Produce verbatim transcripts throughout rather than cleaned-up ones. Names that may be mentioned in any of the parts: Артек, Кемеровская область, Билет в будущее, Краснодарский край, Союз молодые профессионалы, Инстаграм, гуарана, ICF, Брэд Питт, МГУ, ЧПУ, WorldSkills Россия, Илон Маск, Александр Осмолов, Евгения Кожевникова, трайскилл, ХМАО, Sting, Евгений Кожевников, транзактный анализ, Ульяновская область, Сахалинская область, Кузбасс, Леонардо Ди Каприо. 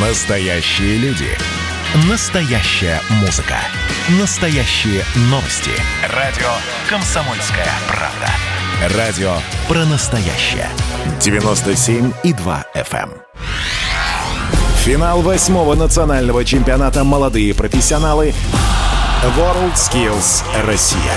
Настоящие люди. Настоящая музыка. Настоящие новости. Радио «Комсомольская правда». Радио про настоящее. девяносто семь и два эф эм. Финал восьмого национального чемпионата «Молодые профессионалы» WorldSkills Россия.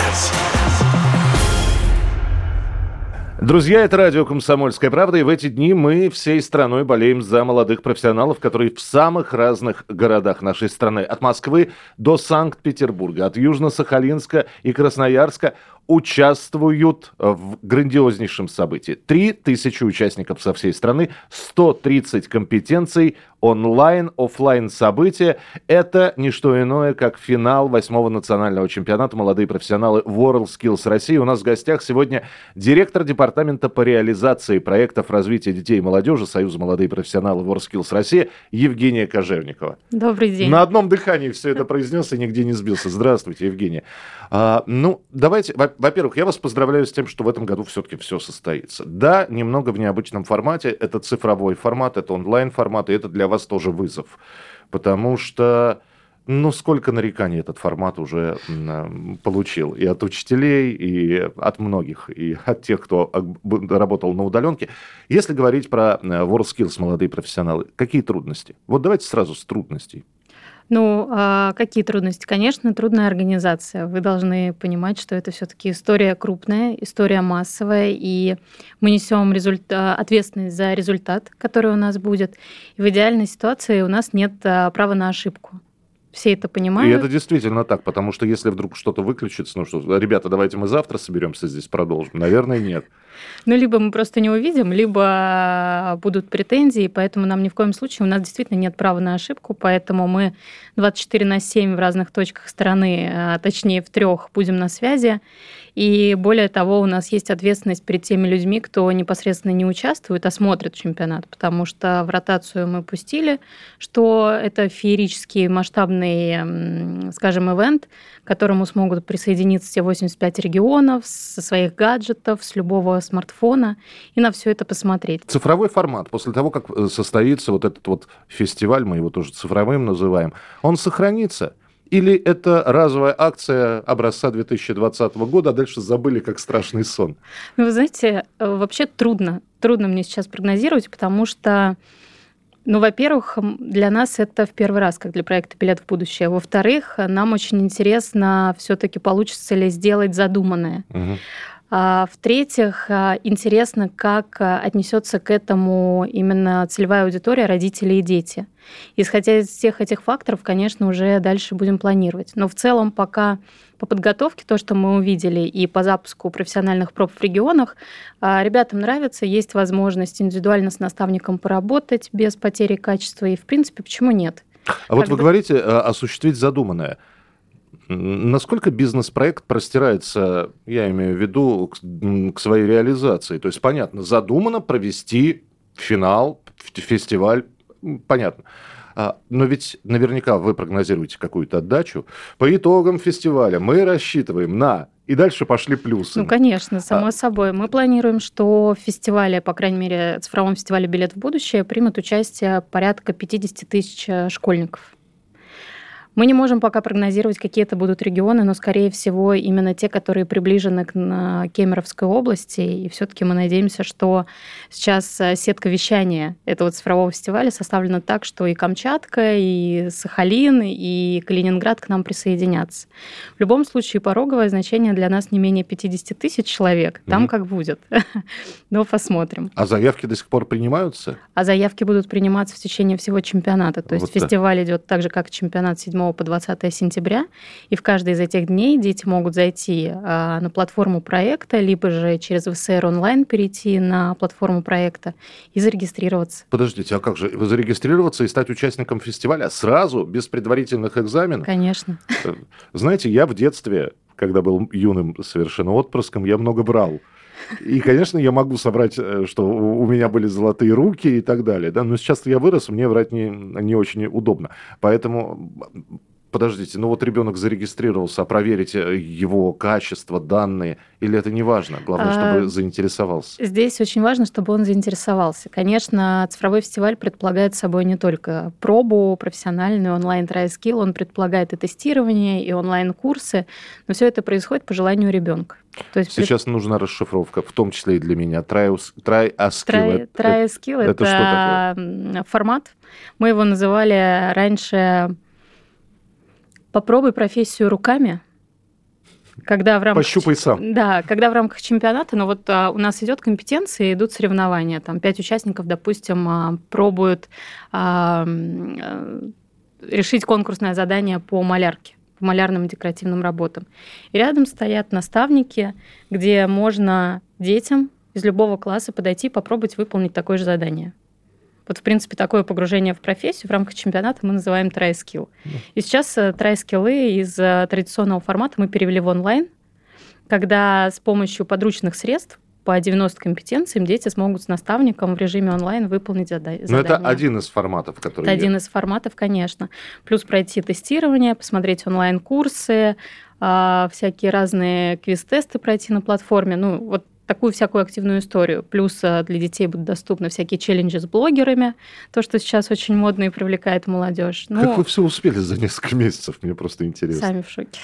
Друзья, это радио «Комсомольская правда», и в эти дни мы всей страной болеем за молодых профессионалов, которые в самых разных городах нашей страны. От Москвы до Санкт-Петербурга, от Южно-Сахалинска и Красноярска участвуют в грандиознейшем событии. Три тысячи участников со всей страны, сто тридцать компетенций, онлайн, офлайн события. Это не что иное, как финал восьмого национального чемпионата «Молодые профессионалы» WorldSkills России. У нас в гостях сегодня директор департамента по реализации проектов развития детей и молодежи Союза молодые профессионалы WorldSkills России Евгения Кожевникова. Добрый день. На одном дыхании все это произнес и нигде не сбился. Здравствуйте, Евгения. А, ну, давайте, во-первых, я вас поздравляю с тем, что в этом году все-таки все состоится. Да, немного в необычном формате. Это цифровой формат, это онлайн формат, и это для вас тоже вызов, потому что, ну, сколько нареканий этот формат уже получил и от учителей, и от многих, и от тех, кто работал на удаленке. Если говорить про WorldSkills, молодые профессионалы, какие трудности? Вот давайте сразу с трудностей. Ну, а какие трудности? Конечно, трудная организация. Вы должны понимать, что это все-таки история крупная, история массовая, и мы несем результа- ответственность за результат, который у нас будет. И в идеальной ситуации у нас нет права на ошибку. Все это понимают. И это действительно так, потому что если вдруг что-то выключится, ну что, ребята, давайте мы завтра соберемся здесь, продолжим. Наверное, нет. Ну, либо мы просто не увидим, либо будут претензии, поэтому нам ни в коем случае, у нас действительно нет права на ошибку, поэтому мы двадцать четыре на семь в разных точках страны, а точнее в трех, будем на связи. И более того, у нас есть ответственность перед теми людьми, кто непосредственно не участвует, а смотрит чемпионат, потому что в ротацию мы пустили, что это феерический масштабный, скажем, ивент, к которому смогут присоединиться все восемьдесят пять регионов со своих гаджетов, с любого смартфона и на все это посмотреть. Цифровой формат, после того, как состоится вот этот вот фестиваль, мы его тоже цифровым называем, он сохранится? Или это разовая акция образца две тысячи двадцатого года, а дальше забыли, как страшный сон? Ну, вы знаете, вообще трудно. Трудно мне сейчас прогнозировать, потому что, ну, во-первых, для нас это в первый раз, как для проекта «Билет в будущее». Во-вторых, нам очень интересно, все-таки получится ли сделать задуманное. Угу. В-третьих, интересно, как отнесется к этому именно целевая аудитория, родители и дети. Исходя из всех этих факторов, конечно, уже дальше будем планировать. Но в целом пока по подготовке, то, что мы увидели, и по запуску профессиональных проб в регионах, ребятам нравится, есть возможность индивидуально с наставником поработать без потери качества, и, в принципе, почему нет? А как вот бы... вы говорите «осуществить задуманное». Насколько бизнес-проект простирается, я имею в виду, к, к своей реализации? То есть, понятно, задумано провести финал, фестиваль, понятно. Но ведь наверняка вы прогнозируете какую-то отдачу. По итогам фестиваля мы рассчитываем на... И дальше пошли плюсы. Ну, конечно, само а... собой. Мы планируем, что в фестивале, по крайней мере, цифровом фестивале «Билет в будущее» примут участие порядка пятьдесят тысяч школьников. Мы не можем пока прогнозировать, какие это будут регионы, но, скорее всего, именно те, которые приближены к Кемеровской области. И все-таки мы надеемся, что сейчас сетка вещания этого цифрового фестиваля составлена так, что и Камчатка, и Сахалин, и Калининград к нам присоединятся. В любом случае, пороговое значение для нас не менее пятьдесят тысяч человек. Там mm-hmm. как будет. Но посмотрим. А заявки до сих пор принимаются? А заявки будут приниматься в течение всего чемпионата. То вот есть так. Фестиваль идет так же, как чемпионат седьмого по двадцатое сентября, и в каждый из этих дней дети могут зайти а, на платформу проекта, либо же через вэ эс эр онлайн перейти на платформу проекта и зарегистрироваться. Подождите, а как же зарегистрироваться и стать участником фестиваля сразу, без предварительных экзаменов? Конечно. Знаете, я в детстве, когда был юным совершенно отпрыском, я много брал. И, конечно, я могу соврать, что у меня были золотые руки и так далее. Да? Но сейчас я вырос, мне врать не, не очень удобно. Поэтому подождите, ну вот ребенок зарегистрировался, а проверить его качество, данные, или это не важно? Главное, чтобы а, заинтересовался. Здесь очень важно, чтобы он заинтересовался. Конечно, цифровой фестиваль предполагает собой не только пробу, профессиональную онлайн-трайскилл, он предполагает и тестирование, и онлайн-курсы, но все это происходит по желанию ребенка. То есть сейчас пред... нужна расшифровка, в том числе и для меня. Трай-а-скилл. Трай-а-скилл – это формат. Мы его называли раньше «Попробуй профессию руками». Когда в рамках... Пощупай сам. Да, когда в рамках чемпионата, ну вот а, у нас идет компетенция, идут соревнования. Там пять участников, допустим, а, пробуют а, а, решить конкурсное задание по малярке, по малярным и декоративным работам. И рядом стоят наставники, где можно детям из любого класса подойти и попробовать выполнить такое же задание. Вот, в принципе, такое погружение в профессию в рамках чемпионата мы называем трайскилл. И сейчас трайскиллы из традиционного формата мы перевели в онлайн, когда с помощью подручных средств по девяноста компетенциям дети смогут с наставником в режиме онлайн выполнить задание. Но это один из форматов, который... Это один из форматов, конечно. Плюс пройти тестирование, посмотреть онлайн-курсы, всякие разные квиз-тесты пройти на платформе. Ну, вот такую всякую активную историю. Плюс для детей будут доступны всякие челленджи с блогерами, то, что сейчас очень модно и привлекает молодежь. Ну, как вы все успели за несколько месяцев? Мне просто интересно. Сами в шоке.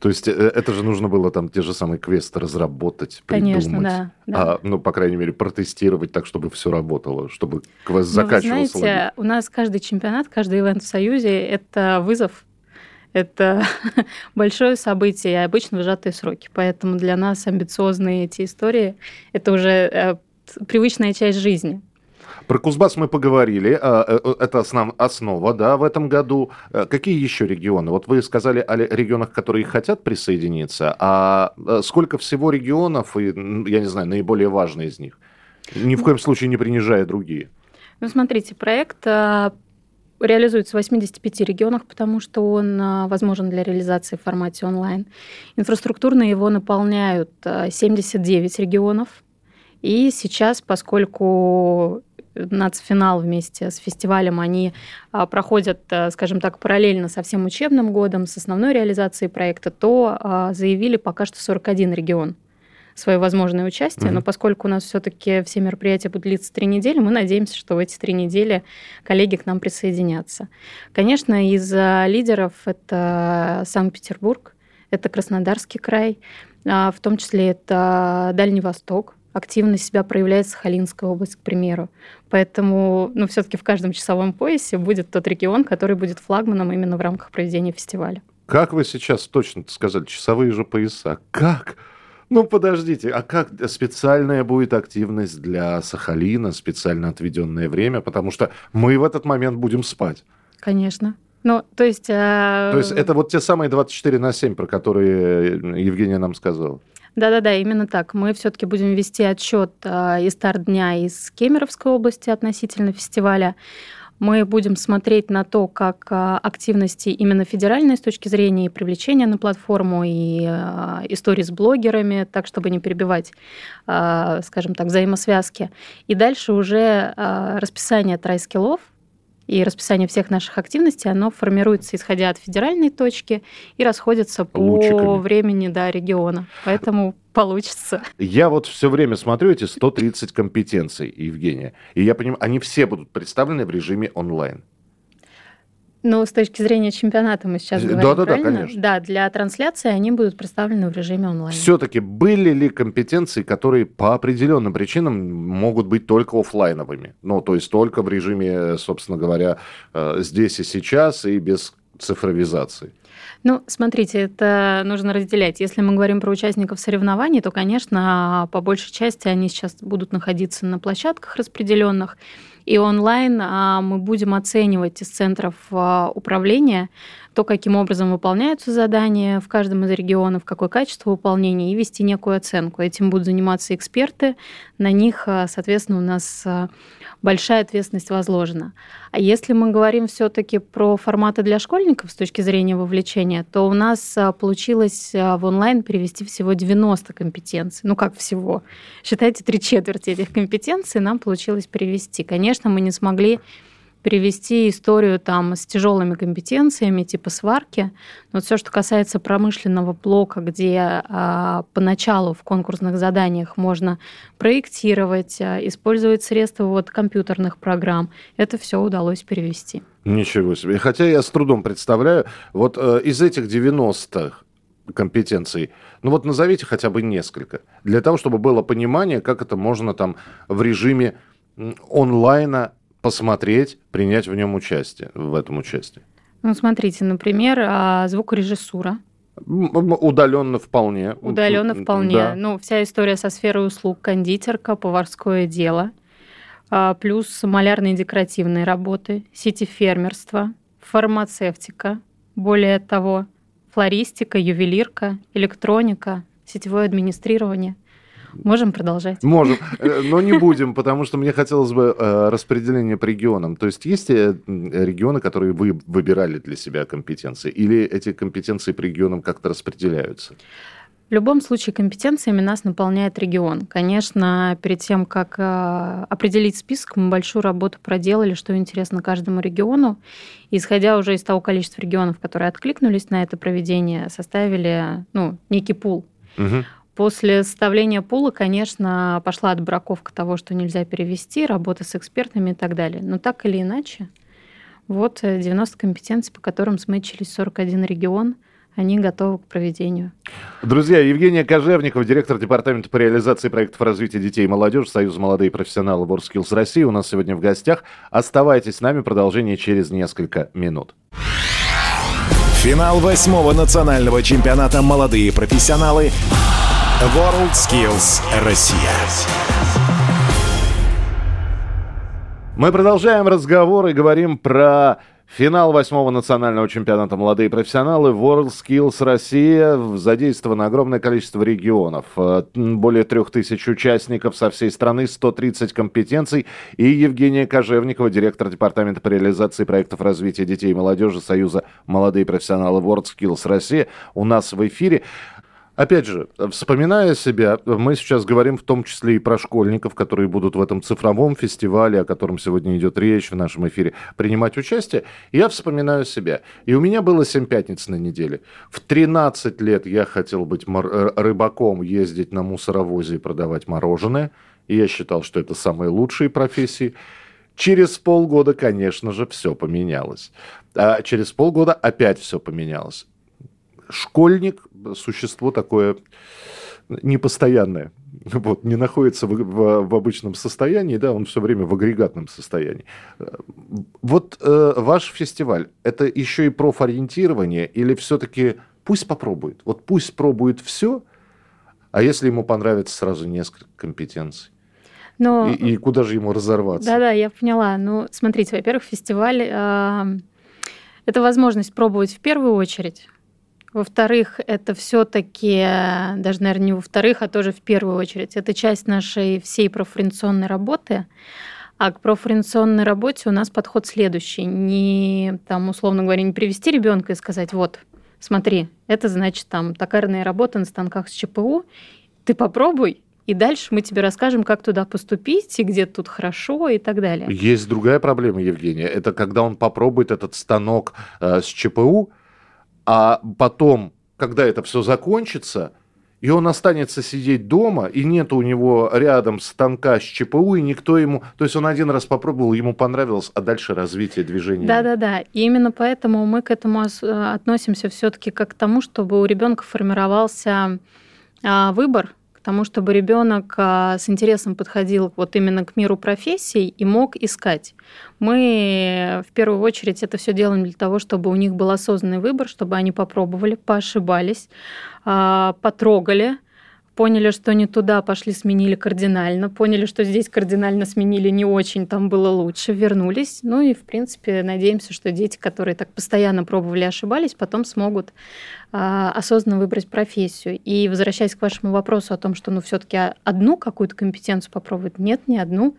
То есть это же нужно было там те же самые квесты разработать, придумать. Конечно, да. да. А, ну, по крайней мере, протестировать так, чтобы все работало, чтобы квест Но закачивался. Вы знаете, у нас каждый чемпионат, каждый ивент в Союзе – это вызов. Это большое событие, и обычно в сжатые сроки. Поэтому для нас амбициозные эти истории – это уже привычная часть жизни. Про Кузбасс мы поговорили. Это основ, основа, да, в этом году. Какие еще регионы? Вот вы сказали о регионах, которые хотят присоединиться. А сколько всего регионов, и, я не знаю, наиболее важные из них? Ни в коем случае не принижая другие. Ну, смотрите, проект... реализуется в восьмидесяти пяти регионах, потому что он возможен для реализации в формате онлайн. Инфраструктурно его наполняют семьдесят девять регионов. И сейчас, поскольку нацфинал вместе с фестивалем, они проходят, скажем так, параллельно со всем учебным годом, с основной реализацией проекта, то заявили пока что сорок один регион свое возможное участие, mm-hmm. но поскольку у нас все-таки все мероприятия будут длиться три недели, мы надеемся, что в эти три недели коллеги к нам присоединятся. Конечно, из лидеров это Санкт-Петербург, это Краснодарский край, в том числе это Дальний Восток, активно себя проявляет Сахалинская область, к примеру. Поэтому ну, все-таки в каждом часовом поясе будет тот регион, который будет флагманом именно в рамках проведения фестиваля. Как вы сейчас точно сказали, часовые же пояса. Как? Ну, подождите, а как специальная будет активность для Сахалина, специально отведенное время? Потому что мы в этот момент будем спать. Конечно. Ну, то есть... Э... То есть это вот те самые двадцать четыре на семь, про которые Евгения нам сказала. Да-да-да, именно так. Мы все-таки будем вести отчет э, и старт дня из Кемеровской области относительно фестиваля. Мы будем смотреть на то, как активности именно федеральные с точки зрения и привлечения на платформу, и истории с блогерами, так, чтобы не перебивать, скажем так, взаимосвязки. И дальше уже расписание трайскиллов и расписание всех наших активностей, оно формируется, исходя от федеральной точки, и расходится по Лучиками. времени да, региона. Поэтому... получится. Я вот все время смотрю эти сто тридцать компетенций, Евгения, и я понимаю, они все будут представлены в режиме онлайн. Ну, с точки зрения чемпионата мы сейчас говорим, да, да, правильно? Да, конечно. Да, для трансляции они будут представлены в режиме онлайн. Все-таки были ли компетенции, которые по определенным причинам могут быть только офлайновыми? Ну, то есть только в режиме, собственно говоря, здесь и сейчас, и без цифровизации? Ну, смотрите, это нужно разделять. Если мы говорим про участников соревнований, то, конечно, по большей части они сейчас будут находиться на площадках распределенных. И онлайн мы будем оценивать из центров управления то, каким образом выполняются задания в каждом из регионов, какое качество выполнения, и вести некую оценку. Этим будут заниматься эксперты. На них, соответственно, у нас большая ответственность возложена. А если мы говорим все-таки про форматы для школьников с точки зрения вовлечения, то у нас получилось в онлайн перевести всего девяносто компетенций. Ну, как всего? Считайте, три четверти этих компетенций нам получилось перевести. Конечно, мы не смогли перевести историю там с тяжелыми компетенциями, типа сварки. Но вот все, что касается промышленного блока, где а, поначалу в конкурсных заданиях можно проектировать, а, использовать средства вот, компьютерных программ, это все удалось перевести. Ничего себе. Хотя я с трудом представляю, вот э, из этих девяностых компетенций, ну вот назовите хотя бы несколько, для того, чтобы было понимание, как это можно там в режиме онлайна посмотреть, принять в нем участие, в этом участии. Ну, смотрите, например, звукорежиссура. Удаленно вполне. Удаленно вполне. Да. Ну, вся история со сферой услуг, кондитерка, поварское дело, плюс малярные и декоративные работы, сетифермерство, фармацевтика, более того, флористика, ювелирка, электроника, сетевое администрирование. Можем продолжать? Можем, но не будем, потому что мне хотелось бы распределение по регионам. То есть есть регионы, которые вы выбирали для себя компетенции, или эти компетенции по регионам как-то распределяются? В любом случае компетенциями нас наполняет регион. Конечно, перед тем, как определить список, мы большую работу проделали, что интересно каждому региону. Исходя уже из того количества регионов, которые откликнулись на это проведение, составили, ну, некий пул. Угу. После составления пула, конечно, пошла отбраковка того, что нельзя перевести, работа с экспертами и так далее. Но так или иначе, вот девяносто компетенций, по которым сметчились сорок один регион, они готовы к проведению. Друзья, Евгения Кожевникова, директор департамента по реализации проектов развития детей и молодежи Союза молодые профессионалы WorldSkills Россия у нас сегодня в гостях. Оставайтесь с нами, продолжение через несколько минут. Финал восьмого национального чемпионата «Молодые профессионалы» WorldSkills Россия. Мы продолжаем разговор и говорим про финал восьмого национального чемпионата «Молодые профессионалы» WorldSkills Россия. Задействовано огромное количество регионов. Более трех тысяч участников со всей страны, сто тридцать компетенций. И Евгения Кожевникова, директор департамента по реализации проектов развития детей и молодежи Союза «Молодые профессионалы» WorldSkills Россия у нас в эфире. Опять же, вспоминая себя, мы сейчас говорим в том числе и про школьников, которые будут в этом цифровом фестивале, о котором сегодня идет речь в нашем эфире, принимать участие. Я вспоминаю себя. И у меня было семь пятниц на неделе. В тринадцать лет я хотел быть мор- рыбаком, ездить на мусоровозе и продавать мороженое. И я считал, что это самые лучшие профессии. Через полгода, конечно же, все поменялось. А через полгода опять все поменялось. Школьник – существо такое непостоянное, вот, не находится в, в, в обычном состоянии, да, он все время в агрегатном состоянии. Вот э, ваш фестиваль – это еще и профориентирование или все-таки пусть попробует? Вот пусть пробует все, а если ему понравится сразу несколько компетенций? Но... И, и куда же ему разорваться? Да-да, я поняла. Ну, смотрите, во-первых, фестиваль э, – это возможность пробовать в первую очередь. Во-вторых, это все-таки, даже, наверное, не во-вторых, а тоже в первую очередь, это часть нашей всей профориентационной работы. А к профориентационной работе у нас подход следующий. Не, там, условно говоря, не привести ребенка и сказать, вот, смотри, это значит там токарная работа на станках с ЧПУ, ты попробуй, и дальше мы тебе расскажем, как туда поступить, и где тут хорошо, и так далее. Есть другая проблема, Евгения, это когда он попробует этот станок э, с ЧПУ, а потом, когда это все закончится, и он останется сидеть дома, и нет у него рядом станка с ЧПУ, и никто ему... То есть он один раз попробовал, ему понравилось, а дальше развитие движения. Да-да-да. И именно поэтому мы к этому относимся все-таки как к тому, чтобы у ребенка формировался выбор, к тому, чтобы ребенок с интересом подходил вот именно к миру профессий и мог искать. Мы в первую очередь это все делаем для того, чтобы у них был осознанный выбор, чтобы они попробовали, поошибались, потрогали, поняли, что не туда пошли, сменили кардинально, поняли, что здесь кардинально сменили не очень, там было лучше, вернулись. Ну и, в принципе, надеемся, что дети, которые так постоянно пробовали, ошибались, потом смогут осознанно выбрать профессию. И возвращаясь к вашему вопросу о том, что ну, все-таки одну какую-то компетенцию попробовать, нет, не одну.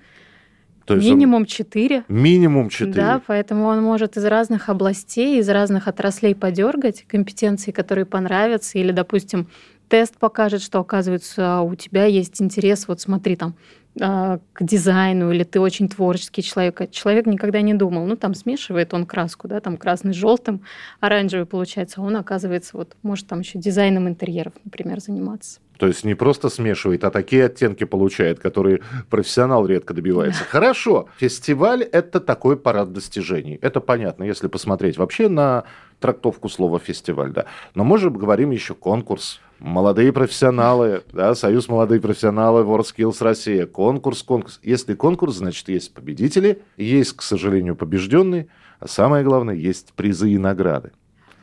То есть минимум четыре. Минимум четыре. Да, поэтому он может из разных областей, из разных отраслей подергать компетенции, которые понравятся, или, допустим, тест покажет, что, оказывается, у тебя есть интерес, вот смотри, там, к дизайну, или ты очень творческий человек. Человек никогда не думал, ну, там смешивает он краску, да, там красный с желтым, оранжевый получается, а он, оказывается, вот может там еще дизайном интерьеров, например, заниматься. То есть не просто смешивает, а такие оттенки получает, которые профессионал редко добивается. Да. Хорошо. Фестиваль – это такой парад достижений. Это понятно, если посмотреть вообще на трактовку слова «фестиваль». Да. Но мы же говорим еще конкурс. Молодые профессионалы, да, Союз молодые профессионалы, WorldSkills Россия. Конкурс, конкурс. Если конкурс, значит, есть победители, есть, к сожалению, побежденные, а самое главное, есть призы и награды.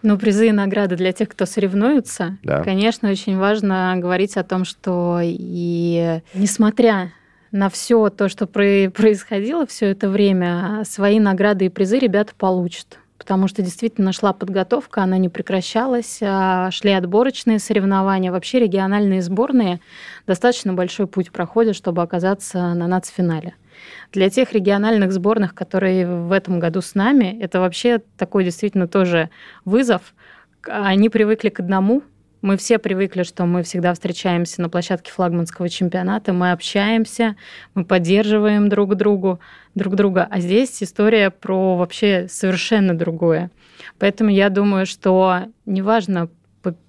Ну, призы и награды для тех, кто соревнуется. Да. Конечно, очень важно говорить о том, что и несмотря на все то, что происходило все это время, свои награды и призы ребята получат. Потому что действительно шла подготовка, она не прекращалась, шли отборочные соревнования, вообще региональные сборные достаточно большой путь проходят, чтобы оказаться на нацфинале. Для тех региональных сборных, которые в этом году с нами, это вообще такой действительно тоже вызов. Они привыкли к одному. Мы все привыкли, что мы всегда встречаемся на площадке флагманского чемпионата, мы общаемся, мы поддерживаем друг другу, друг друга. А здесь история про вообще совершенно другое. Поэтому я думаю, что неважно,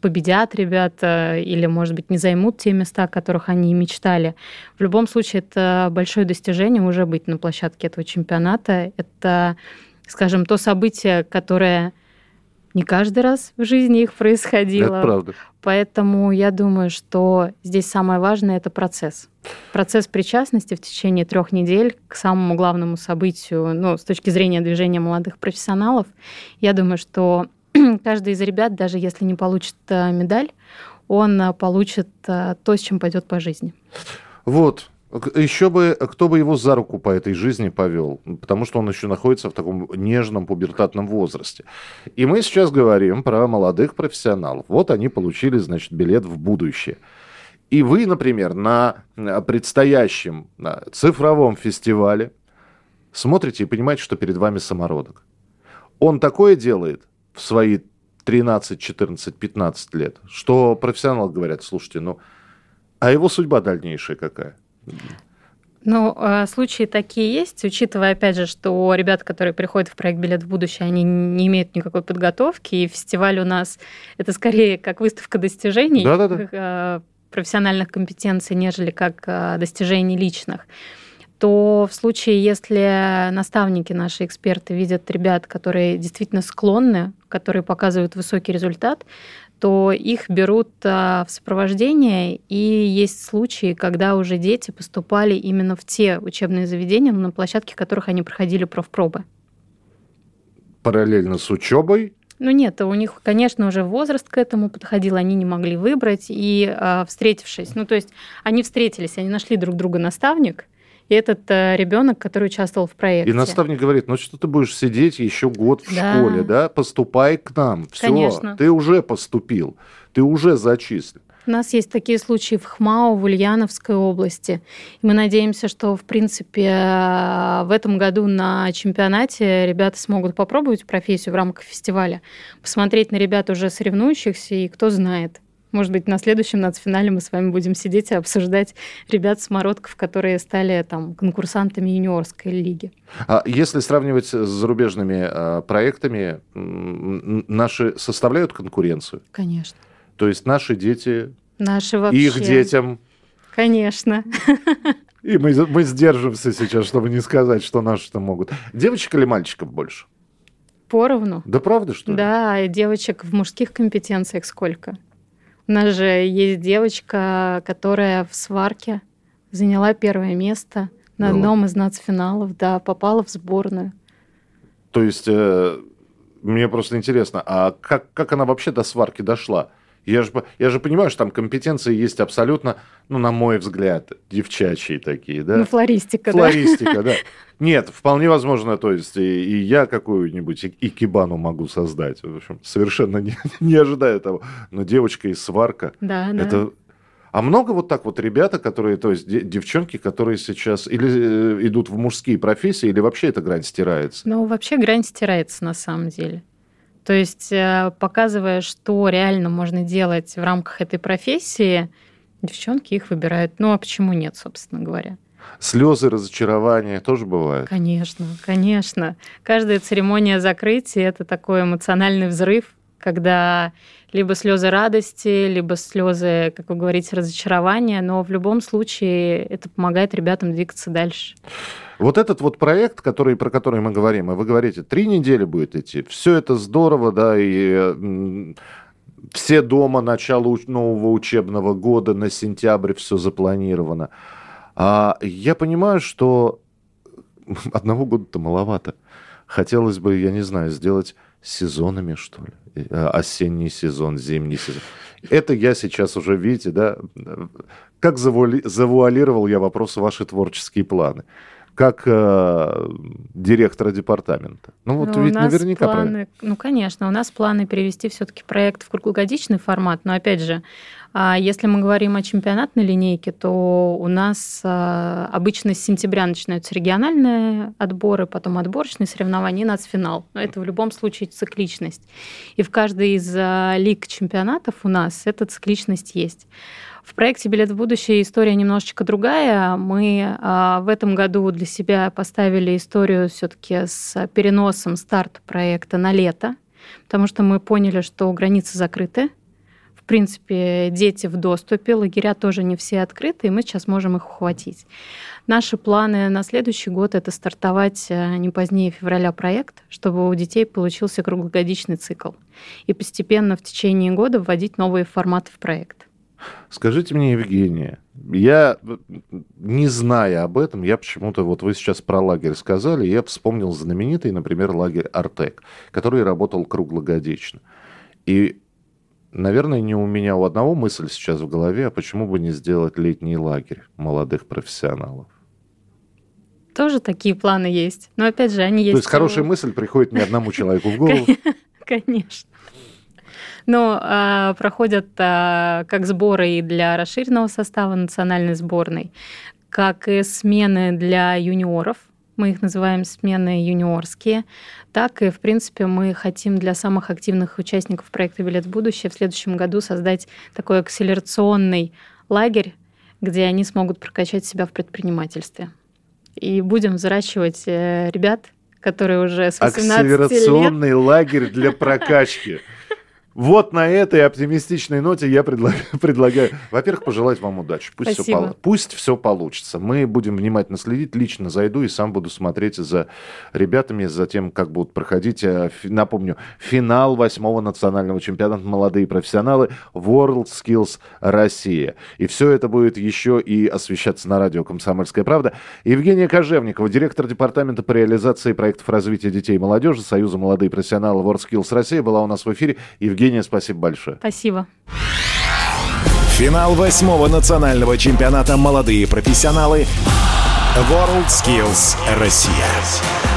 победят ребята или, может быть, не займут те места, о которых они и мечтали. В любом случае, это большое достижение уже быть на площадке этого чемпионата. Это, скажем, то событие, которое не каждый раз в жизни их происходило. Это правда. Поэтому я думаю, что здесь самое важное – это процесс. Процесс причастности в течение трех недель к самому главному событию, ну, с точки зрения движения молодых профессионалов. Я думаю, что каждый из ребят, даже если не получит медаль, он получит то, с чем пойдет по жизни. Вот. Еще бы, кто бы его за руку по этой жизни повел, потому что он еще находится в таком нежном пубертатном возрасте. И мы сейчас говорим про молодых профессионалов. Вот они получили, значит, билет в будущее. И вы, например, на предстоящем цифровом фестивале смотрите и понимаете, что перед вами самородок. Он такое делает в свои тринадцать, четырнадцать, пятнадцать лет, что профессионалы говорят, слушайте, ну, а его судьба дальнейшая какая? Ну, случаи такие есть, учитывая, опять же, что ребята, которые приходят в проект «Билет в будущее», они не имеют никакой подготовки, и фестиваль у нас – это скорее как выставка достижений, да-да-да, профессиональных компетенций, нежели как достижений личных. То в случае, если наставники, наши эксперты, видят ребят, которые действительно склонны, которые показывают высокий результат, то их берут в сопровождение. И есть случаи, когда уже дети поступали именно в те учебные заведения, на площадке которых они проходили профпробы. Параллельно с учебой? Ну нет, у них, конечно, уже возраст к этому подходил, они не могли выбрать. И встретившись, ну то есть они встретились, они нашли друг друга наставник, и этот ребенок, который участвовал в проекте. И наставник говорит, ну что ты будешь сидеть еще год в да. школе, да? Поступай к нам. Все, конечно. Ты уже поступил, ты уже зачислен. У нас есть такие случаи в ХМАО, в Ульяновской области. И мы надеемся, что, в принципе, в этом году на чемпионате ребята смогут попробовать профессию в рамках фестиваля, посмотреть на ребят уже соревнующихся, и кто знает. Может быть, на следующем нацфинале мы с вами будем сидеть и обсуждать ребят-самородков, которые стали там конкурсантами юниорской лиги. А если сравнивать с зарубежными э, проектами, наши составляют конкуренцию? Конечно. То есть наши дети, наши вообще... их детям? Конечно. И мы, мы сдержимся сейчас, чтобы не сказать, что наши-то могут. Девочек или мальчиков больше? Поровну. Да правда, что ли? Да, девочек в мужских компетенциях сколько? У нас же есть девочка, которая в сварке заняла первое место на одном из нацфиналов, да, попала в сборную. То есть, э, мне просто интересно, а как, как она вообще до сварки дошла? Я же, я же понимаю, что там компетенции есть абсолютно, ну, на мой взгляд, девчачьи такие, да? Ну, флористика, да. Флористика, да. Нет, вполне возможно, то есть и, и я какую-нибудь икебану могу создать. В общем, совершенно не, не ожидаю того. Но девочка и сварка. Да, это... да. А много вот так вот ребята, которые, то есть девчонки, которые сейчас или идут в мужские профессии, или вообще эта грань стирается? Ну, вообще грань стирается на самом деле. То есть, показывая, что реально можно делать в рамках этой профессии, девчонки их выбирают. Ну, а почему нет, собственно говоря? Слезы разочарования тоже бывают? Конечно, конечно. Каждая церемония закрытия – это такой эмоциональный взрыв, когда либо слезы радости, либо слезы, как вы говорите, разочарования, но в любом случае это помогает ребятам двигаться дальше. Вот этот вот проект, который, про который мы говорим, и вы говорите, три недели будет идти, все это здорово, да, и все дома, начало нового учебного года, на сентябрь все запланировано. А я понимаю, что одного года-то маловато. Хотелось бы, я не знаю, сделать сезонами, что ли. Осенний сезон, зимний сезон. Это я сейчас уже, видите, да, как завуалировал я вопрос ваши творческие планы. Как э, директора департамента. Ну, вот ну, ведь наверняка... Планы, правильно. Ну, конечно, у нас планы перевести все-таки проект в круглогодичный формат, но, опять же, если мы говорим о чемпионатной линейке, то у нас обычно с сентября начинаются региональные отборы, потом отборочные соревнования и нацфинал. Но это в любом случае цикличность. И в каждой из лиг чемпионатов у нас эта цикличность есть. В проекте «Билет в будущее» история немножечко другая. Мы в этом году для себя поставили историю все-таки с переносом старта проекта на лето, потому что мы поняли, что границы закрыты. В принципе, дети в доступе, лагеря тоже не все открыты, и мы сейчас можем их ухватить. Наши планы на следующий год – это стартовать не позднее февраля проект, чтобы у детей получился круглогодичный цикл, и постепенно в течение года вводить новые форматы в проект. Скажите мне, Евгения, я, не зная об этом, я почему-то, вот вы сейчас про лагерь сказали, я вспомнил знаменитый, например, лагерь «Артек», который работал круглогодично. И, наверное, не у меня у одного мысль сейчас в голове, а почему бы не сделать летний лагерь молодых профессионалов? Тоже такие планы есть, но, опять же, они есть... То есть хорошая мысль приходит ни одному человеку в голову? Конечно. Но а, проходят а, как сборы и для расширенного состава национальной сборной, как и смены для юниоров, мы их называем смены юниорские, так и, в принципе, мы хотим для самых активных участников проекта «Билет в будущее» в следующем году создать такой акселерационный лагерь, где они смогут прокачать себя в предпринимательстве. И будем взращивать э, ребят, которые уже с восемнадцати лет... Акселерационный лагерь для прокачки. Вот на этой оптимистичной ноте я предлагаю, предлагаю во-первых, пожелать вам удачи. Пусть все, пусть все получится. Мы будем внимательно следить. Лично зайду и сам буду смотреть за ребятами, за тем, как будут проходить, напомню, финал восьмого национального чемпионата «Молодые профессионалы» WorldSkills Россия. И все это будет еще и освещаться на радио «Комсомольская правда». Евгения Кожевникова, директор департамента по реализации проектов развития детей и молодежи Союза молодые профессионалы WorldSkills Россия, была у нас в эфире. Евгения, спасибо большое. Спасибо. Финал восьмого национального чемпионата «Молодые профессионалы» WorldSkills Россия.